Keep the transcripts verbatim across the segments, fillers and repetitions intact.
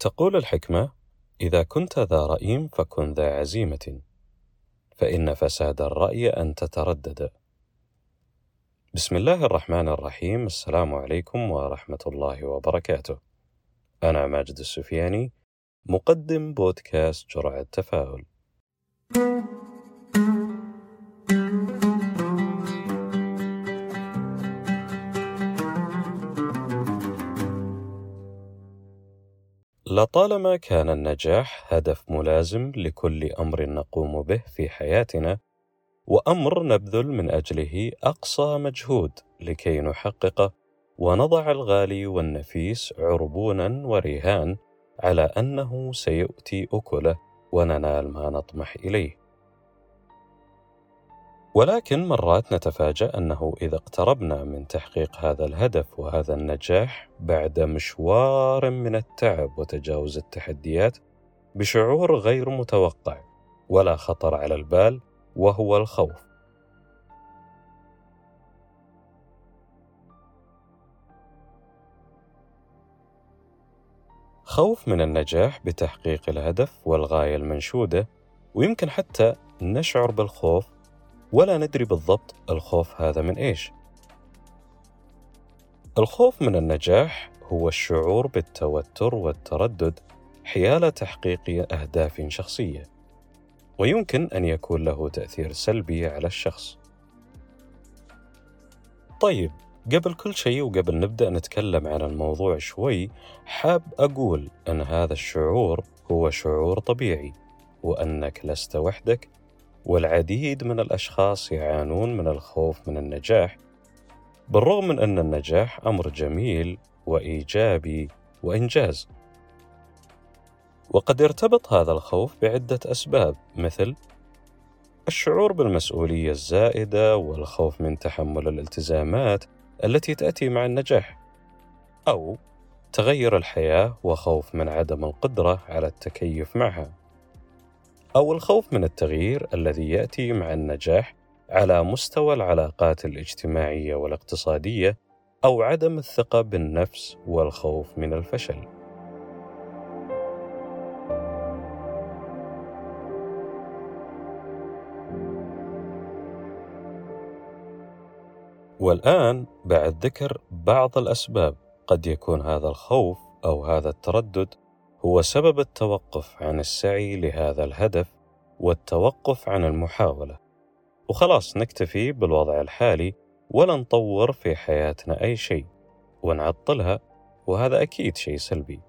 تقول الحكمة: إذا كنت ذا رأي فكن ذا عزيمة، فإن فساد الرأي أن تتردد. بسم الله الرحمن الرحيم. السلام عليكم ورحمة الله وبركاته. أنا ماجد السفياني، مقدم بودكاست جرعة التفاؤل. لطالما كان النجاح هدف ملازم لكل أمر نقوم به في حياتنا، وأمر نبذل من أجله أقصى مجهود لكي نحققه، ونضع الغالي والنفيس عربونا ورهان على أنه سيؤتي أكله وننال ما نطمح إليه. ولكن مرات نتفاجأ أنه إذا اقتربنا من تحقيق هذا الهدف وهذا النجاح بعد مشوار من التعب وتجاوز التحديات بشعور غير متوقع ولا خطر على البال، وهو الخوف. خوف من النجاح بتحقيق الهدف والغاية المنشودة، ويمكن حتى نشعر بالخوف ولا ندري بالضبط الخوف هذا من إيش. الخوف من النجاح هو الشعور بالتوتر والتردد حيال تحقيق أهداف شخصية، ويمكن أن يكون له تأثير سلبي على الشخص. طيب، قبل كل شيء وقبل نبدأ نتكلم عن الموضوع شوي، حاب أقول أن هذا الشعور هو شعور طبيعي، وأنك لست وحدك، والعديد من الأشخاص يعانون من الخوف من النجاح، بالرغم من أن النجاح أمر جميل وإيجابي وإنجاز. وقد يرتبط هذا الخوف بعدة أسباب، مثل الشعور بالمسؤولية الزائدة والخوف من تحمل الالتزامات التي تأتي مع النجاح، أو تغير الحياة وخوف من عدم القدرة على التكيف معها، أو الخوف من التغيير الذي يأتي مع النجاح على مستوى العلاقات الاجتماعية والاقتصادية، أو عدم الثقة بالنفس والخوف من الفشل. والآن بعد ذكر بعض الأسباب، قد يكون هذا الخوف أو هذا التردد هو سبب التوقف عن السعي لهذا الهدف والتوقف عن المحاولة، وخلاص نكتفي بالوضع الحالي ولا نطور في حياتنا أي شيء ونعطلها، وهذا أكيد شيء سلبي.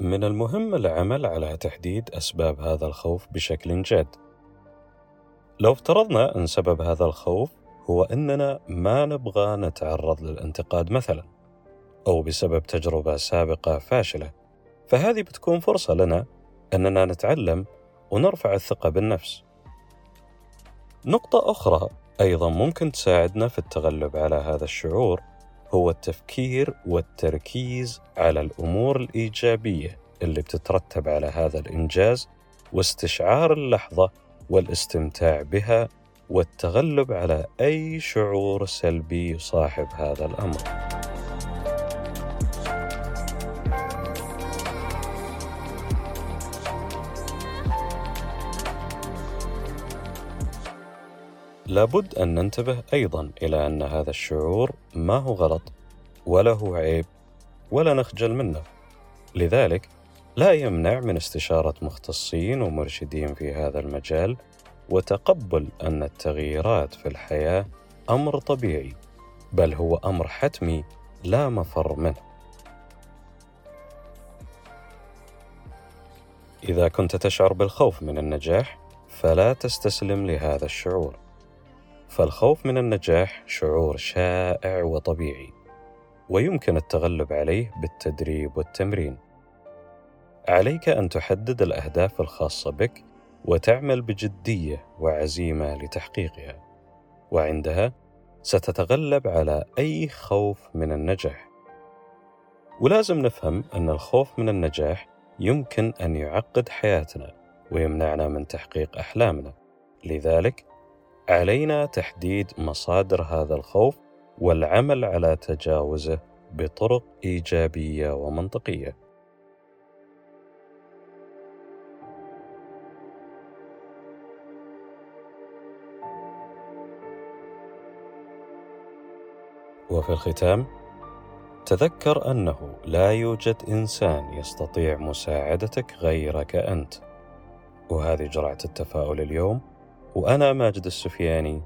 من المهم العمل على تحديد أسباب هذا الخوف بشكل جاد. لو افترضنا أن سبب هذا الخوف هو أننا ما نبغى نتعرض للانتقاد مثلا، أو بسبب تجربة سابقة فاشلة، فهذه بتكون فرصة لنا أننا نتعلم ونرفع الثقة بالنفس. نقطة أخرى أيضا ممكن تساعدنا في التغلب على هذا الشعور هو التفكير والتركيز على الأمور الإيجابية اللي بتترتب على هذا الإنجاز، واستشعار اللحظة والاستمتاع بها، والتغلب على أي شعور سلبي يصاحب هذا الأمر. لابد أن ننتبه أيضاً إلى أن هذا الشعور ما هو غلط ولا هو عيب ولا نخجل منه، لذلك لا يمنع من استشارة مختصين ومرشدين في هذا المجال، وتقبل أن التغييرات في الحياة أمر طبيعي، بل هو أمر حتمي لا مفر منه. إذا كنت تشعر بالخوف من النجاح فلا تستسلم لهذا الشعور، فالخوف من النجاح شعور شائع وطبيعي، ويمكن التغلب عليه بالتدريب والتمرين. عليك أن تحدد الأهداف الخاصة بك وتعمل بجدية وعزيمة لتحقيقها، وعندها ستتغلب على أي خوف من النجاح. ولازم نفهم أن الخوف من النجاح يمكن أن يعقد حياتنا ويمنعنا من تحقيق أحلامنا، لذلك علينا تحديد مصادر هذا الخوف والعمل على تجاوزه بطرق إيجابية ومنطقية. وفي الختام، تذكر أنه لا يوجد إنسان يستطيع مساعدتك غيرك أنت. وهذه جرعة التفاؤل اليوم، وأنا ماجد السفياني،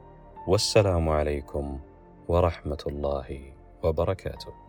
والسلام عليكم ورحمة الله وبركاته.